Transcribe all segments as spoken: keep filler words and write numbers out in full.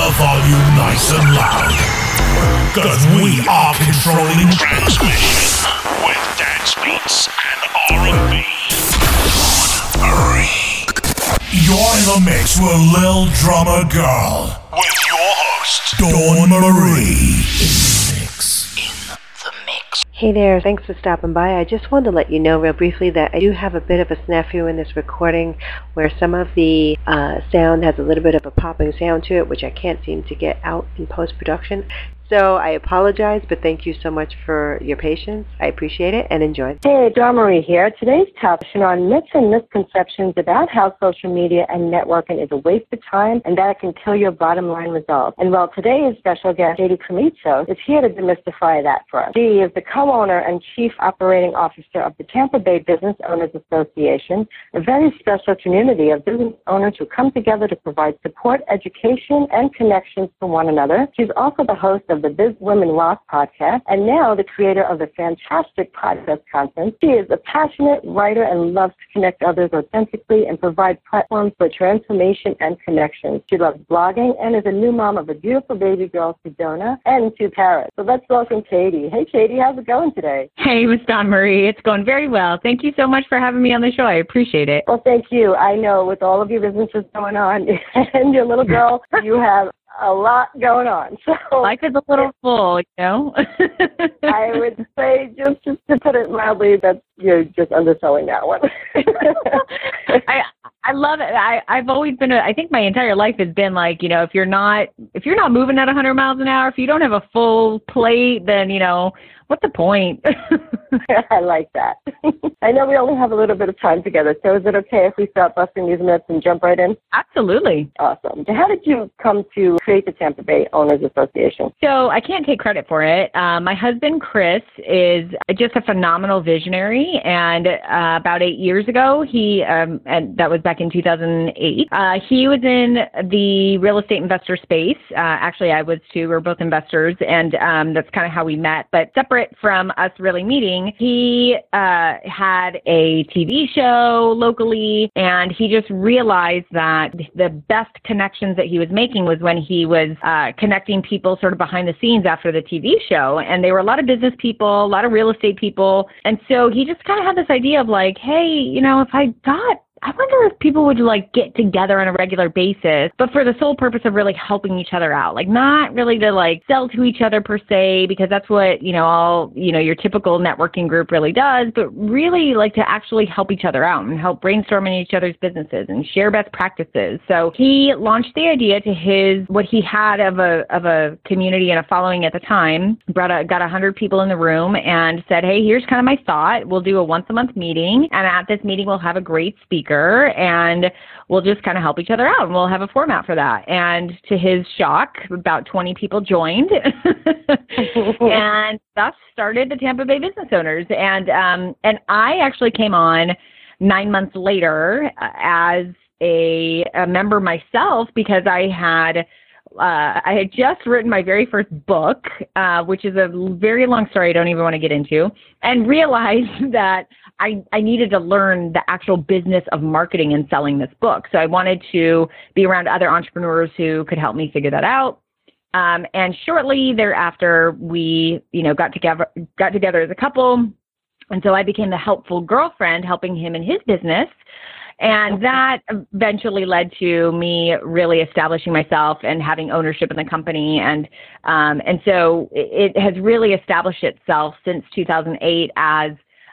the volume nice and loud, because we are controlling transmission with dance beats and R and B. Dawn-Marie. You're in the mix with Little Drummer Girl, with your host, Dawn-Marie. Hey there, thanks for stopping by. I just wanted to let you know real briefly that I do have a bit of a snafu in this recording where some of the uh, sound has a little bit of a popping sound to it, which I can't seem to get out in post-production. So I apologize, but thank you so much for your patience. I appreciate it and enjoy. Hey, Dawn-Marie here. Today's topic is on myths and misconceptions about how social media and networking is a waste of time and that it can kill your bottom line results. And well, today's special guest, Katie Krimitsos, is here to demystify that for us. She is the co-owner and chief operating officer of the Tampa Bay Business Owners Association, a very special community of business owners who come together to provide support, education, and connections to one another. She's also the host of the Biz Women Rock podcast, and now the creator of the Fantastic Podcast Conference. She is a passionate writer and loves to connect others authentically and provide platforms for transformation and connections. She loves blogging and is a new mom of a beautiful baby girl, Sedona, and two parrots. So let's welcome Katie. Hey, Katie, how's it going today? Hey, Miss Dawn-Marie. It's going very well. Thank you so much for having me on the show. I appreciate it. Well, thank you. I know with all of your businesses going on and your little girl, you have a lot going on. So life is a little full, you know. I would say, just, just to put it mildly, that you're just underselling that one. I I love it. I, I've always been, a, I think my entire life has been like, you know, if you're not, if you're not moving at one hundred miles an hour, if you don't have a full plate, then, you know, what's the point? I like that. I know we only have a little bit of time together, so is it okay if we start busting these myths and jump right in? Absolutely. Awesome. How did you come to create the Tampa Bay Owners Association? So I can't take credit for it. Uh, my husband, Chris, is just a phenomenal visionary, and uh, about eight years ago, he, um, and that was back in two thousand eight. Uh, he was in the real estate investor space. Uh, actually, I was too. We were both investors, and um, that's kind of how we met. But separate from us really meeting, he uh, had a T V show locally, and he just realized that the best connections that he was making was when he was uh, connecting people sort of behind the scenes after the T V show. And they were a lot of business people, a lot of real estate people. And so he just kind of had this idea of like, hey, you know, if I got I wonder if people would like get together on a regular basis, but for the sole purpose of really helping each other out, like not really to like sell to each other per se, because that's what, you know, all, you know, your typical networking group really does, but really like to actually help each other out and help brainstorming each other's businesses and share best practices. So he launched the idea to his, what he had of a, of a community and a following at the time, brought a, got a hundred people in the room and said, hey, here's kind of my thought. We'll do a once a month meeting. And at this meeting, we'll have a great speaker. And we'll just kind of help each other out, and we'll have a format for that. And to his shock, about twenty people joined, and thus started the Tampa Bay Business Owners. And um, and I actually came on nine months later as a, a member myself, because I had. Uh, I had just written my very first book, uh, which is a very long story I don't even want to get into, and realized that I, I needed to learn the actual business of marketing and selling this book. So I wanted to be around other entrepreneurs who could help me figure that out. Um, and shortly thereafter, we, you know, got together, got together as a couple. And so I became the helpful girlfriend, helping him in his business. And that eventually led to me really establishing myself and having ownership in the company. And um, and so it has really established itself since two thousand eight as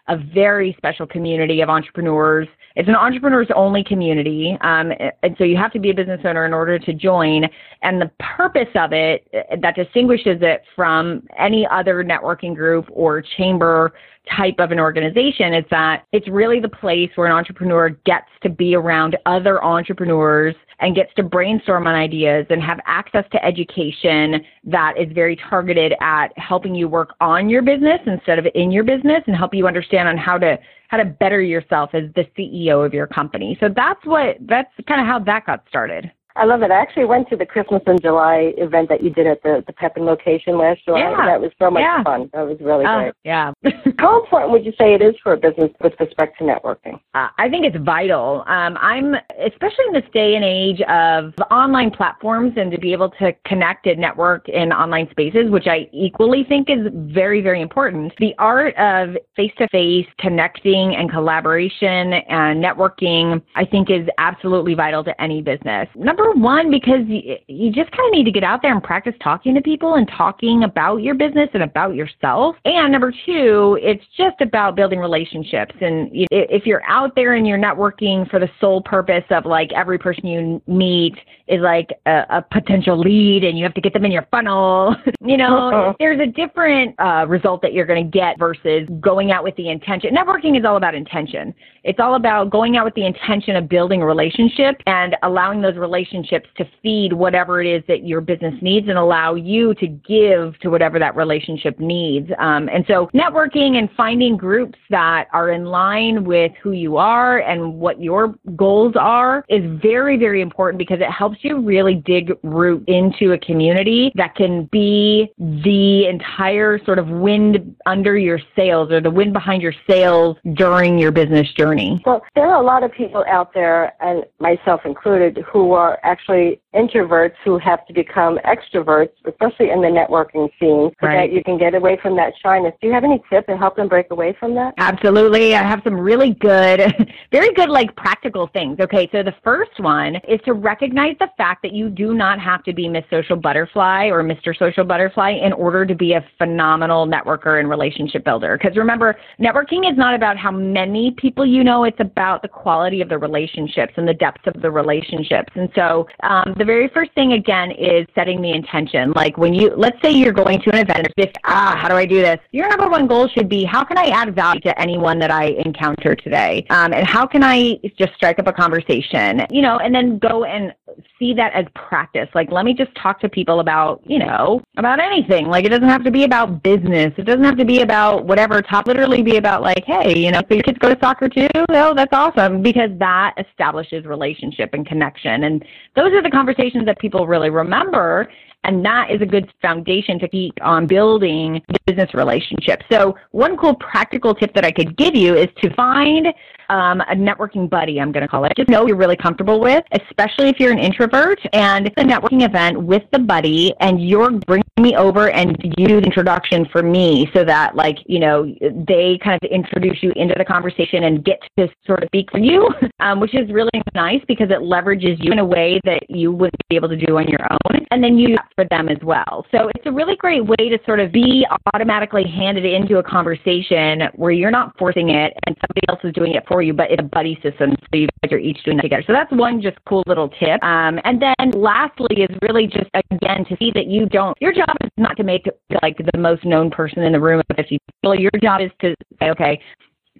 a very special community of entrepreneurs. It's an entrepreneurs-only community. Um, and so you have to be a business owner in order to join. And the purpose of it, that distinguishes it from any other networking group or chamber type of an organization, is that it's really the place where an entrepreneur gets to be around other entrepreneurs and gets to brainstorm on ideas and have access to education that is very targeted at helping you work on your business instead of in your business, and help you understand on how to how to better yourself as the C E O of your company. So that's what that's kind of how that got started. I love it. I actually went to the Christmas in July event that you did at the, the Pepin location last July. Yeah. That was so much yeah. fun. That was really uh, great. Yeah. How important would you say it is for a business with respect to networking? Uh, I think it's vital. Um, I'm, especially in this day and age of online platforms, and to be able to connect and network in online spaces, which I equally think is very, very important. The art of face-to-face connecting and collaboration and networking, I think, is absolutely vital to any business. Number one, because you just kind of need to get out there and practice talking to people and talking about your business and about yourself. And number two, it's just about building relationships. And if you're out there and you're networking for the sole purpose of like every person you meet is like a, a potential lead and you have to get them in your funnel, you know, uh-huh. there's a different uh, result that you're going to get versus going out with the intention. Networking is all about intention. It's all about going out with the intention of building a relationship and allowing those relationships to feed whatever it is that your business needs and allow you to give to whatever that relationship needs. Um, and so networking and finding groups that are in line with who you are and what your goals are is very, very important because it helps you really dig root into a community that can be the entire sort of wind under your sails or the wind behind your sails during your business journey. Well, there are a lot of people out there, and myself included, who are actually introverts who have to become extroverts, especially in the networking scene, so right. that you can get away from that shyness. Do you have any tips to help them break away from that? Absolutely. I have some really good, very good, like practical things. Okay, so the first one is to recognize the fact that you do not have to be Miss Social Butterfly or Mister Social Butterfly in order to be a phenomenal networker and relationship builder. Because remember, networking is not about how many people you know, it's about the quality of the relationships and the depth of the relationships. And so So um, the very first thing, again, is setting the intention. Like when you, let's say you're going to an event, if, ah, how do I do this? Your number one goal should be, how can I add value to anyone that I encounter today? Um, and how can I just strike up a conversation? You know, and then go and see that as practice. Like, let me just talk to people about, you know, about anything. Like, it doesn't have to be about business. It doesn't have to be about whatever top, literally be about like, hey, you know, so your kids go to soccer too? Oh, that's awesome. Because that establishes relationship and connection. And those are the conversations that people really remember, and that is a good foundation to keep on building business relationships. So one cool practical tip that I could give you is to find um, a networking buddy, I'm going to call it. Just know you're really comfortable with, especially if you're an introvert, and the networking event with the buddy, and you're bringing me over and you do the introduction for me so that, like, you know, they kind of introduce you into the conversation and get to sort of speak for you, um, which is really nice because it leverages you in a way that you wouldn't be able to do on your own. And then you for them as well. So it's a really great way to sort of be automatically handed into a conversation where you're not forcing it and somebody else is doing it for you, but it's a buddy system, so you guys are each doing that together. So that's one just cool little tip. Um, and then lastly is really just, again, to see that you don't, your job is not to make like the most known person in the room of fifty people. Your job is to say, okay,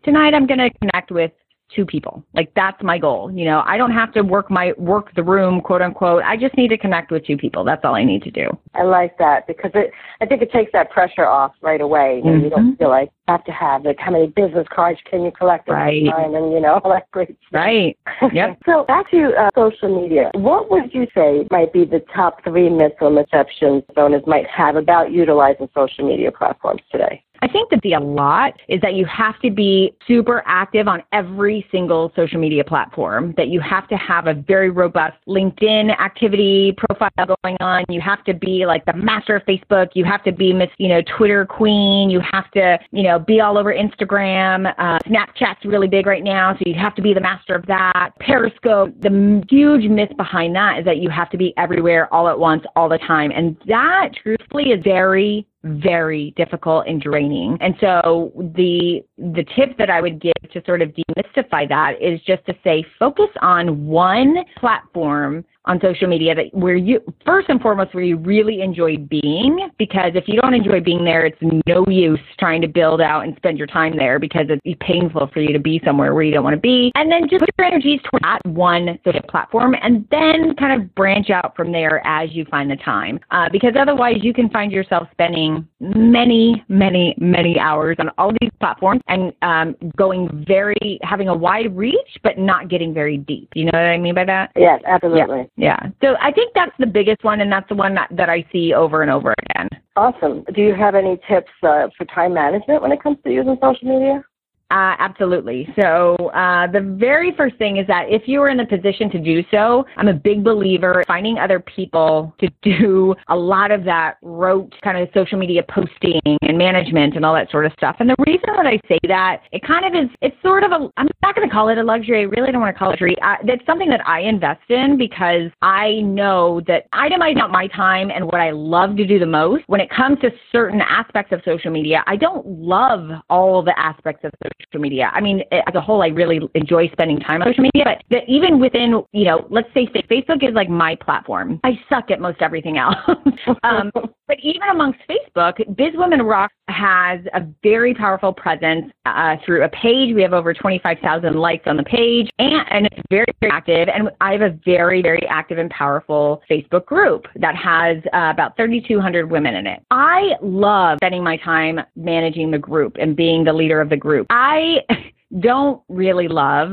tonight I'm going to connect with two people. Like, that's my goal. You know, I don't have to work my work the room, quote unquote. I just need to connect with two people. That's all I need to do. I like that because it, I think it takes that pressure off right away. You know, mm-hmm. you don't feel like you have to have, like, how many business cards can you collect at right. the time, and, you know, all that great stuff. Right. Yep. So back to uh, social media. What would you say might be the top three myths or misconceptions owners might have about utilizing social media platforms today? I think that the a lot is that you have to be super active on every single social media platform, that you have to have a very robust LinkedIn activity profile going on. You have to be like the master of Facebook. You have to be Miss, you know, Twitter queen. You have to, you know, be all over Instagram. Uh, Snapchat's really big right now, so you have to be the master of that. Periscope, the huge myth behind that is that you have to be everywhere all at once all the time. And that truthfully is very very difficult and draining. And so the the tip that I would give to sort of demystify that is just to say, focus on one platform on social media that where you, first and foremost, where you really enjoy being, because if you don't enjoy being there, it's no use trying to build out and spend your time there because it's painful for you to be somewhere where you don't want to be. And then just put your energies toward that one social platform and then kind of branch out from there as you find the time. Uh, because otherwise you can find yourself spending spending many, many, many hours on all of these platforms and um, going very, having a wide reach, but not getting very deep. You know what I mean by that? Yes, absolutely. Yeah. yeah. So I think that's the biggest one, and that's the one that, that I see over and over again. Awesome. Do you have any tips uh, for time management when it comes to using social media? Uh, absolutely. So uh, the very first thing is that if you are in a position to do so, I'm a big believer in finding other people to do a lot of that rote kind of social media posting and management and all that sort of stuff. And the reason that I say that, it kind of is, it's sort of a, I'm not going to call it a luxury. I really don't want to call it luxury. Uh, that's something that I invest in because I know that itemizing out my time and what I love to do the most when it comes to certain aspects of social media. I don't love all the aspects of social social media. I mean, as a whole, I really enjoy spending time on social media, but the, even within, you know, let's say Facebook is like my platform. I suck at most everything else. um, but even amongst Facebook, Biz Women Rock has a very powerful presence uh, through a page. We have over twenty-five thousand likes on the page, and, and it's very, very active. And I have a very, very active and powerful Facebook group that has uh, about thirty-two hundred women in it. I love spending my time managing the group and being the leader of the group. I don't really love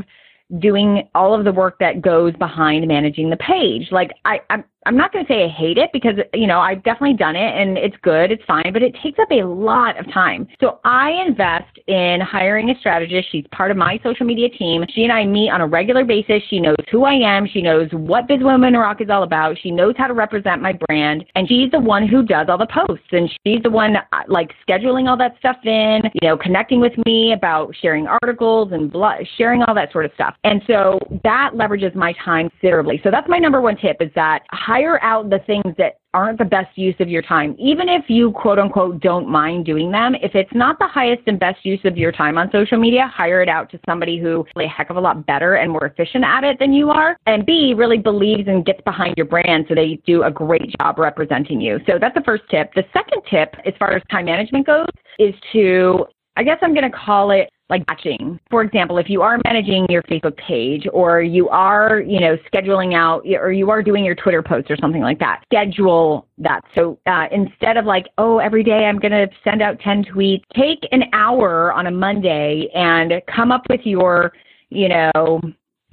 doing all of the work that goes behind managing the page. Like I, I'm, I'm not going to say I hate it because, you know, I've definitely done it and it's good, it's fine, but it takes up a lot of time. So I invest in hiring a strategist. She's part of my social media team. She and I meet on a regular basis. She knows who I am. She knows what Biz Women Rock is all about. She knows how to represent my brand. And she's the one who does all the posts. And she's the one like scheduling all that stuff in, you know, connecting with me about sharing articles and blo- sharing all that sort of stuff. And so that leverages my time considerably. So that's my number one tip is that hire out the things that aren't the best use of your time. Even if you, quote unquote, don't mind doing them, if it's not the highest and best use of your time on social media, hire it out to somebody who is a heck of a lot better and more efficient at it than you are. And B, really believes and gets behind your brand so they do a great job representing you. So that's the first tip. The second tip, as far as time management goes, is to, I guess I'm going to call it, like batching. For example, if you are managing your Facebook page or you are, you know, scheduling out or you are doing your Twitter posts or something like that, schedule that. So uh, instead of like, oh, every day I'm going to send out ten tweets, take an hour on a Monday and come up with your, you know,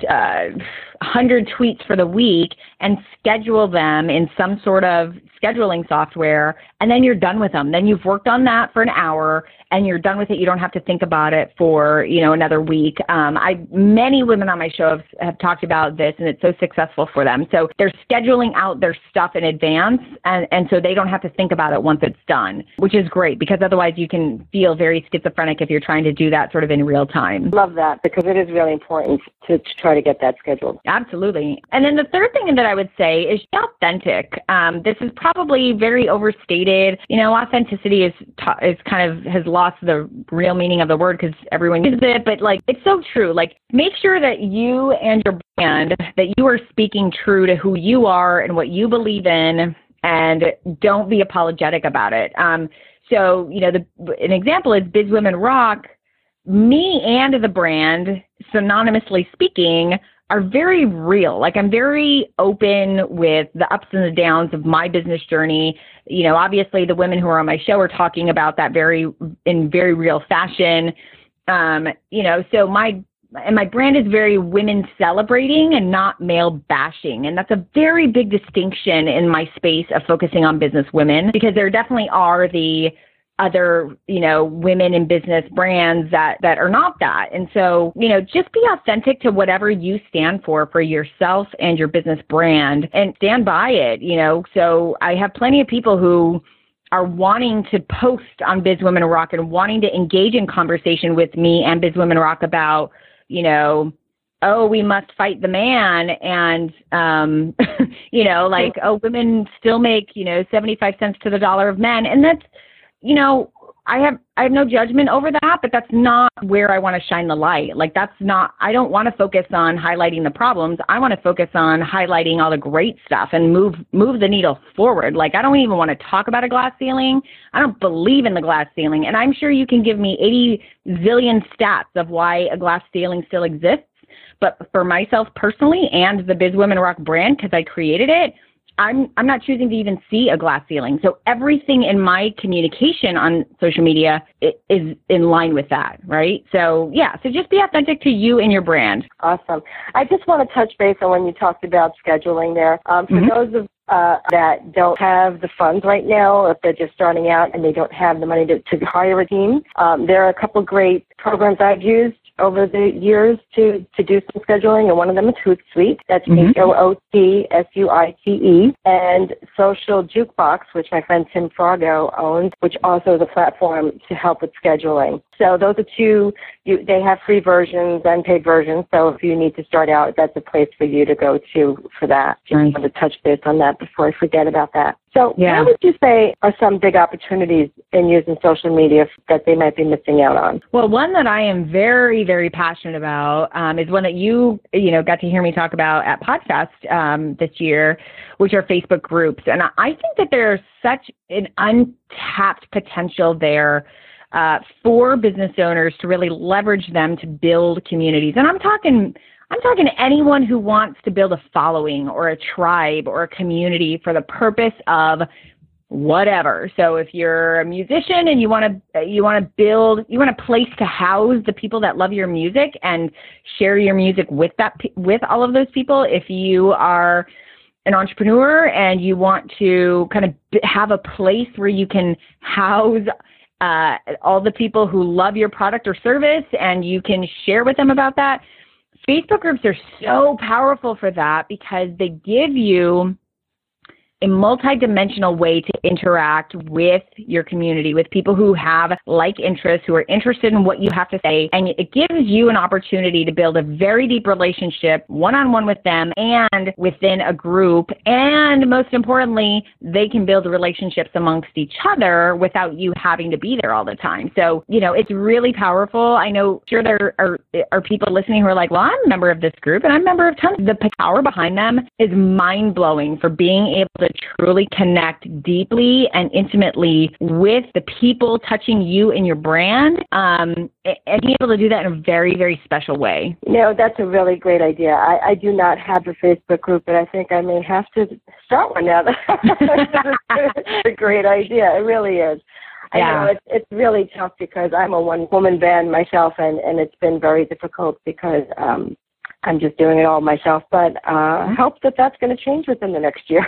Uh, one hundred tweets for the week and schedule them in some sort of scheduling software, and then you're done with them. Then you've worked on that for an hour and you're done with it. You don't have to think about it for, you know, another week. Um, I many women on my show have, have talked about this, and it's so successful for them. So they're scheduling out their stuff in advance, and, and so they don't have to think about it once it's done, which is great because otherwise you can feel very schizophrenic if you're trying to do that sort of in real time. Love that because it is really important to, to try to get that scheduled. Absolutely. And then the third thing that I would say is be authentic. Um, this is probably very overstated. You know, authenticity is t- is kind of has lost the real meaning of the word because everyone uses it, but like it's so true. Like make sure that you and your brand, that you are speaking true to who you are and what you believe in, and don't be apologetic about it. Um, so, you know, the, an example is Biz Women Rock. Me and the brand, synonymously speaking, are very real. Like I'm very open with the ups and the downs of my business journey. You know, obviously the women who are on my show are talking about that very, in very real fashion. Um, you know, so my, and my brand is very women celebrating and not male bashing. And that's a very big distinction in my space of focusing on business women, because there definitely are the other, you know, women in business brands that, that are not that. And so, you know, just be authentic to whatever you stand for, for yourself and your business brand, and stand by it, you know. So I have plenty of people who are wanting to post on Biz Women Rock and wanting to engage in conversation with me and Biz Women Rock about, you know, oh, we must fight the man. And, um, you know, like, oh, women still make, you know, seventy-five cents to the dollar of men. And that's, you know, I have I have no judgment over that, but that's not where I want to shine the light. Like that's not, I don't want to focus on highlighting the problems. I want to focus on highlighting all the great stuff and move move the needle forward. Like I don't even want to talk about a glass ceiling. I don't believe in the glass ceiling. And I'm sure you can give me eighty zillion stats of why a glass ceiling still exists. But for myself personally and the Biz Women Rock brand, because I created it, I'm I'm not choosing to even see a glass ceiling. So everything in my communication on social media is in line with that, right? So yeah, so just be authentic to you and your brand. Awesome. I just want to touch base on when you talked about scheduling there. Um, for mm-hmm. those of Uh, that don't have the funds right now, if they're just starting out and they don't have the money to, to hire a team. Um, there are a couple of great programs I've used over the years to, to do some scheduling, and one of them is Hootsuite. That's mm-hmm. H O O T S U I T E, and Social Jukebox, which my friend Tim Frago owns, which also is a platform to help with scheduling. So those are two, you, they have free versions and paid versions, so if you need to start out, that's a place for you to go to for that. Just nice. Want to touch base on that before I forget about that. So yeah. What would you say are some big opportunities in using social media that they might be missing out on? Well, one that I am very, very passionate about um, is one that you, you know, got to hear me talk about at PodFest um, this year, which are Facebook groups. And I think that there's such an untapped potential there uh, for business owners to really leverage them to build communities. And I'm talking... I'm talking to anyone who wants to build a following or a tribe or a community for the purpose of whatever. So if you're a musician and you want to you want to build, you want a place to house the people that love your music and share your music with that with all of those people. If you are an entrepreneur and you want to kind of have a place where you can house uh, all the people who love your product or service and you can share with them about that. Facebook groups are so powerful for that because they give you a multidimensional way to interact with your community, with people who have like interests, who are interested in what you have to say. And it gives you an opportunity to build a very deep relationship one-on-one with them and within a group. And most importantly, they can build relationships amongst each other without you having to be there all the time. So, you know, it's really powerful. I know sure there are, are people listening who are like, well, I'm a member of this group and I'm a member of tons. The power behind them is mind-blowing for being able to truly connect deeply and intimately with the people touching you and your brand, um, and be able to do that in a very, very special way. You know, that's a really great idea. I, I do not have a Facebook group, but I think I may have to start one now. It's a great idea. It really is. Yeah. I know it's, it's really tough because I'm a one-woman band myself, and, and it's been very difficult because um, – I'm just doing it all myself, but uh, I hope that that's going to change within the next year.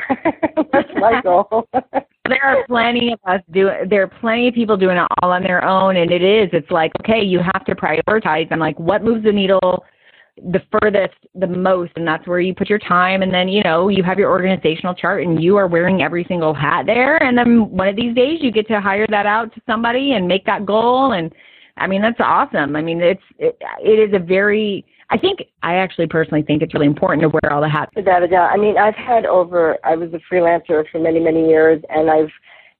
That's my goal. There are plenty of us do. There are plenty of people doing it all on their own, and it is. It's like, okay, you have to prioritize. I'm like, what moves the needle the furthest, the most, and that's where you put your time. And then, you know, you have your organizational chart, and you are wearing every single hat there. And then one of these days, you get to hire that out to somebody and make that goal. And I mean, that's awesome. I mean, it's it, it is a very I think, I actually personally think it's really important to wear all the hats. Without a doubt. I mean, I've had over, I was a freelancer for many, many years, and I've,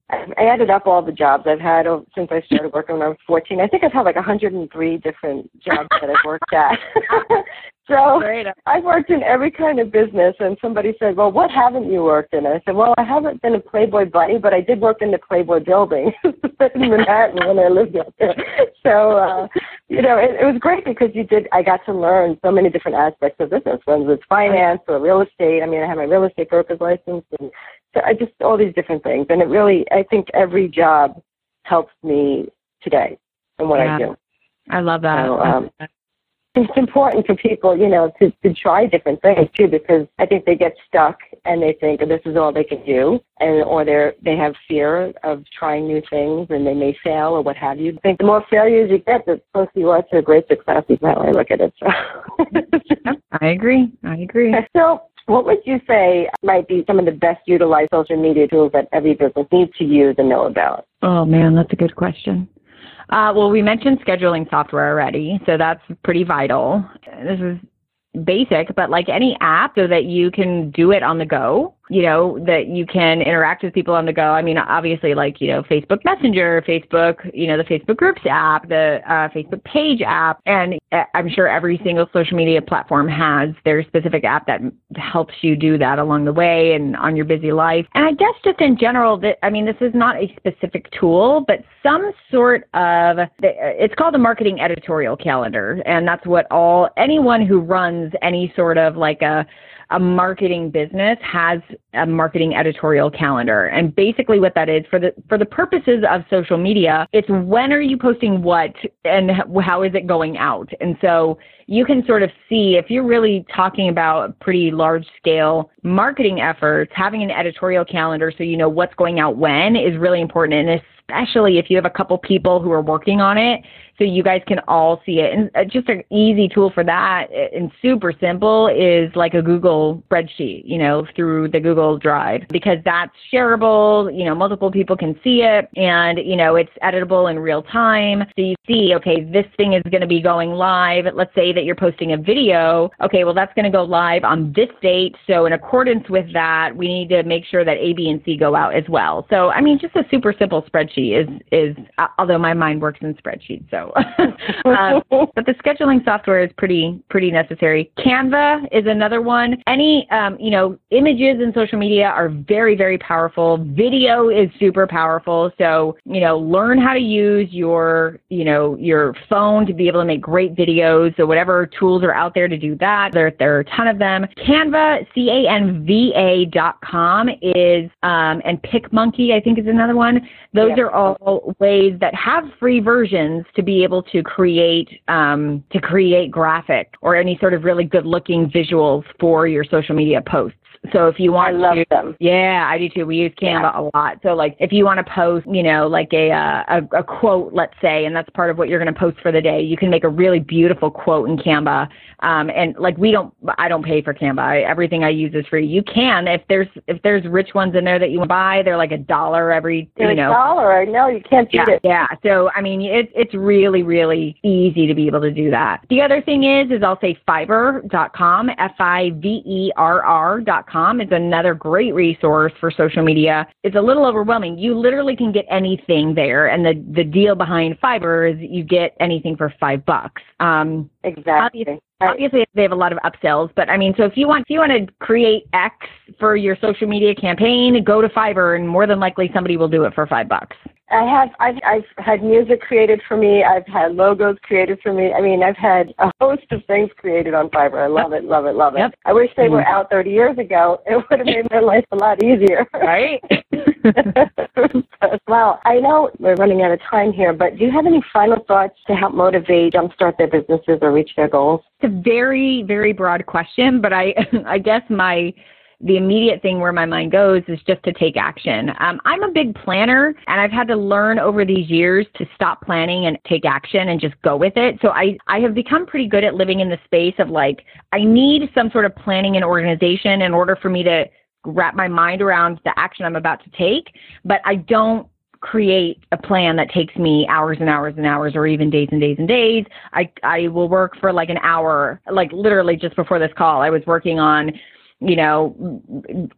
I've added up all the jobs I've had since I started working when I was fourteen. I think I've had like one hundred three different jobs that I've worked at. So I've worked in every kind of business, and somebody said, well, what haven't you worked in? I said, well, I haven't been a Playboy bunny, but I did work in the Playboy building in Manhattan when I lived out there. So, uh, you know, it, it was great because you did. I got to learn so many different aspects of business, whether it's finance or real estate. I mean, I had my real estate broker's license, and so I just all these different things. And it really, I think every job helps me today in what yeah. I do. I love that. So, um, it's important for people, you know, to, to try different things, too, because I think they get stuck and they think this is all they can do, and or they they have fear of trying new things and they may fail or what have you. I think the more failures you get, the closer you are to a great success is how I look at it. So. I agree. I agree. So what would you say might be some of the best utilized social media tools that every business needs to use and know about? Oh, man, that's a good question. Uh, well, we mentioned scheduling software already, so that's pretty vital. This is basic, but like any app, so that you can do it on the go, you know, that you can interact with people on the go. I mean, obviously, like, you know, Facebook Messenger, Facebook, you know, the Facebook Groups app, the uh, Facebook Page app, and I'm sure every single social media platform has their specific app that helps you do that along the way and on your busy life. And I guess just in general, that I mean, this is not a specific tool, but some sort of, it's called a marketing editorial calendar, and that's what all anyone who runs any sort of like a a marketing business has a marketing editorial calendar. And basically what that is, for the for the purposes of social media, it's when are you posting what and how is it going out? And so you can sort of see if you're really talking about pretty large scale marketing efforts, having an editorial calendar so you know what's going out when is really important. And especially if you have a couple people who are working on it, so you guys can all see it. And just an easy tool for that and super simple is like a Google spreadsheet, you know, through the Google Drive, because that's shareable, you know, multiple people can see it, and, you know, it's editable in real time. So you see, okay, this thing is going to be going live. Let's say that you're posting a video. Okay, well, that's going to go live on this date. So in accordance with that, we need to make sure that A, B, and C go out as well. So, I mean, just a super simple spreadsheet is, is uh, although my mind works in spreadsheets, so. um, but the scheduling software is pretty pretty necessary. Canva is another one. Any, um, you know, images in social media are very, very powerful. Video is super powerful. So, you know, learn how to use your, you know, your phone to be able to make great videos. So whatever tools are out there to do that, there, there are a ton of them. Canva, C A N V A dot com is, um, and PicMonkey, I think, is another one. Those yeah. are all ways that have free versions to be able to create um, to create graphics or any sort of really good looking visuals for your social media posts. So if you want, I love to, them. Yeah, I do too. We use Canva yeah. a lot. So like if you want to post, you know, like a, a a quote, let's say, and that's part of what you're going to post for the day, you can make a really beautiful quote in Canva. Um, and like we don't, I don't pay for Canva. I, everything I use is free. You can if there's if there's rich ones in there that you want to buy, they're like a dollar every. They're you know, a dollar. No, you can't do yeah, it. Yeah. So I mean, it, it's really really easy to be able to do that. The other thing is is I'll say Fiverr dot com, F I V E R R dot com. Is another great resource for social media. It's a little overwhelming. You literally can get anything there. And the, the deal behind Fiverr is you get anything for five bucks. Um, exactly. Obviously, obviously they have a lot of upsells, but I mean, so if you want, if you want to create X for your social media campaign, go to Fiverr and more than likely somebody will do it for five bucks. I have, I've, I've had music created for me. I've had logos created for me. I mean, I've had a host of things created on Fiverr. I love yep. it, love it, love it. Yep. I wish they were out thirty years ago. It would have made my life a lot easier. Right? Wow. I know we're running out of time here, but do you have any final thoughts to help motivate, jumpstart their businesses or reach their goals? It's a very, very broad question, but I, I guess my... the immediate thing where my mind goes is just to take action. Um, I'm a big planner, and I've had to learn over these years to stop planning and take action and just go with it. So I, I have become pretty good at living in the space of like, I need some sort of planning and organization in order for me to wrap my mind around the action I'm about to take, but I don't create a plan that takes me hours and hours and hours or even days and days and days. I, I will work for like an hour, like literally just before this call, I was working on you know,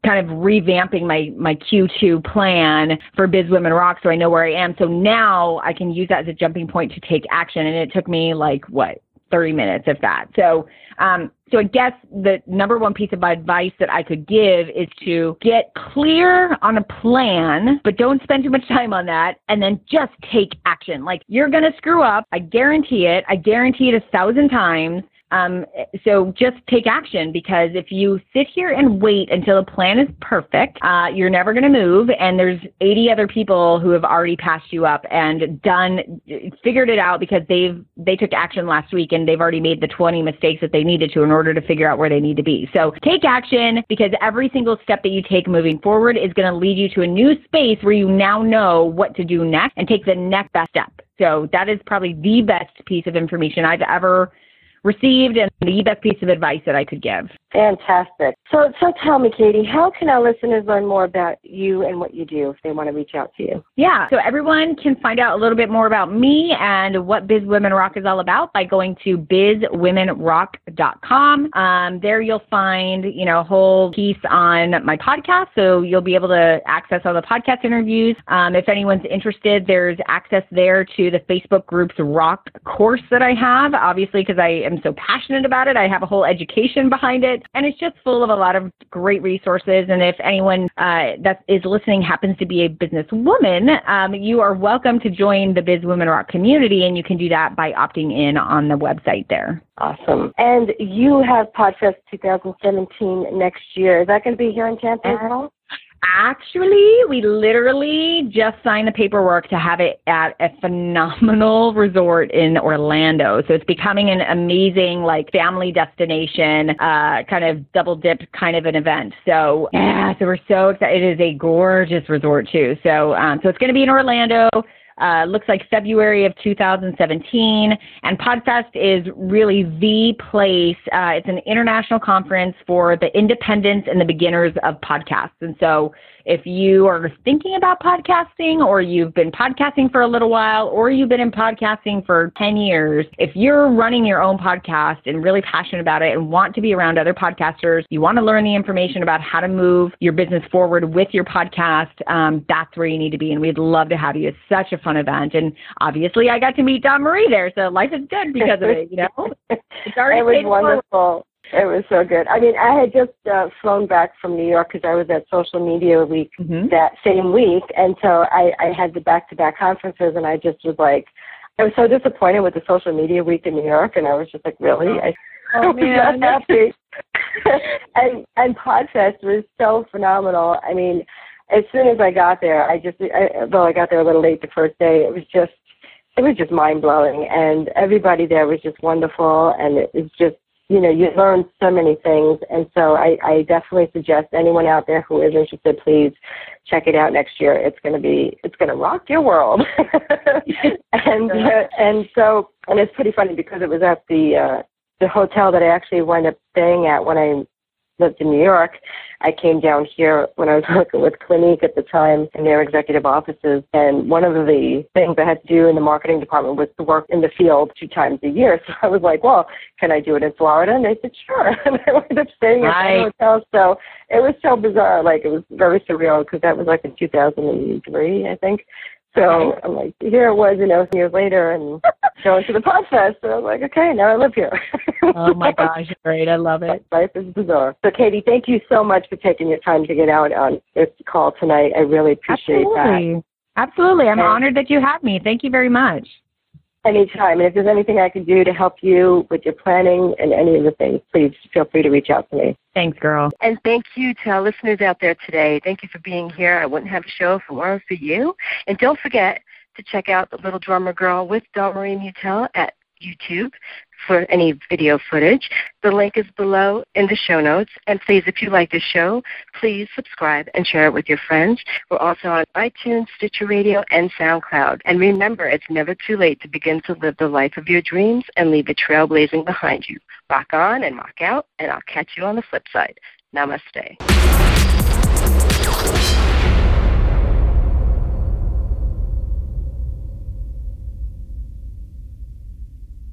kind of revamping my, my Q two plan for Biz Women Rock so I know where I am. So now I can use that as a jumping point to take action. And it took me like, what, thirty minutes if that. So, um, so I guess the number one piece of advice that I could give is to get clear on a plan, but don't spend too much time on that. And then just take action. Like you're going to screw up. I guarantee it. I guarantee it a thousand times. Um, so just take action, because if you sit here and wait until a plan is perfect, uh, you're never going to move. And there's eighty other people who have already passed you up and done, figured it out because they've, they took action last week and they've already made the twenty mistakes that they needed to in order to figure out where they need to be. So take action, because every single step that you take moving forward is going to lead you to a new space where you now know what to do next and take the next best step. So that is probably the best piece of information I've ever received and the best piece of advice that I could give. Fantastic. So so tell me, Katie, how can our listeners learn more about you and what you do if they want to reach out to you? Yeah, so everyone can find out a little bit more about me and what Biz Women Rock is all about by going to biz women rock dot com. Um, there you'll find, you know, a whole piece on my podcast, so you'll be able to access all the podcast interviews. Um, if anyone's interested, there's access there to the Facebook group's Rock course that I have, obviously, because I am so passionate about it. I have a whole education behind it. it. And it's just full of a lot of great resources. And if anyone uh, that is listening happens to be a businesswoman, um, you are welcome to join the Biz Women Rock community, and you can do that by opting in on the website there. Awesome. And you have PodFest twenty seventeen next year. Is that going to be here in Tampa at all? Actually, we literally just signed the paperwork to have it at a phenomenal resort in Orlando. So it's becoming an amazing, like, family destination, uh, kind of double dip kind of an event. So yeah, so we're so excited. It is a gorgeous resort too. So, um, so it's going to be in Orlando. Uh, looks like February of two thousand seventeen, and PodFest is really the place. Uh, it's an international conference for the independents and the beginners of podcasts. And so if you are thinking about podcasting, or you've been podcasting for a little while, or you've been in podcasting for ten years, if you're running your own podcast and really passionate about it and want to be around other podcasters, you want to learn the information about how to move your business forward with your podcast, um, that's where you need to be. And we'd love to have you. It's such a fun event. And obviously, I got to meet Dawn-Marie there, so life is good because of it, you know? It's already it was wonderful. Forward. It was so good. I mean, I had just uh, flown back from New York because I was at Social Media Week mm-hmm. that same week. And so I, I had the back-to-back conferences, and I just was like, I was so disappointed with the Social Media Week in New York. And I was just like, really? I, oh, I was man. not happy. and, and PodFest was so phenomenal. I mean, as soon as I got there, I just, I, though I got there a little late the first day, it was just, it was just mind-blowing. And everybody there was just wonderful. And it was just, you know, you learn so many things. And so I, I definitely suggest anyone out there who is interested, please check it out next year. It's going to be, it's going to rock your world. and uh, and so, and it's pretty funny because it was at the, uh, the hotel that I actually wound up staying at when I lived in New York. I came down here when I was working with Clinique at the time in their executive offices, and one of the things I had to do in the marketing department was to work in the field two times a year. So I was like, well, can I do it in Florida? And they said, sure. And I ended up staying right. at the hotel. So it was so bizarre. Like, it was very surreal because that was like in two thousand three, I think. So I'm like, here it was, you know, years later, and going to the podcast. So I was like, okay, now I live here. Oh, my gosh, great. I love it. Life is bizarre. So, Katie, thank you so much for taking your time to get out on this call tonight. I really appreciate Absolutely. that. Absolutely. I'm and honored that you had me. Thank you very much. Anytime. And if there's anything I can do to help you with your planning and any of the things, please feel free to reach out to me. Thanks, girl. And thank you to our listeners out there today. Thank you for being here. I wouldn't have a show if it weren't for you. And don't forget to check out The Little Drummer Girl with Dawn-Marie Mutel at YouTube for any video footage. The link is below in the show notes. And please, if you like this show, please subscribe and share it with your friends. We're also on iTunes, Stitcher Radio, and SoundCloud. And remember, it's never too late to begin to live the life of your dreams and leave a trail blazing behind you. Rock on and rock out, and I'll catch you on the flip side. Namaste.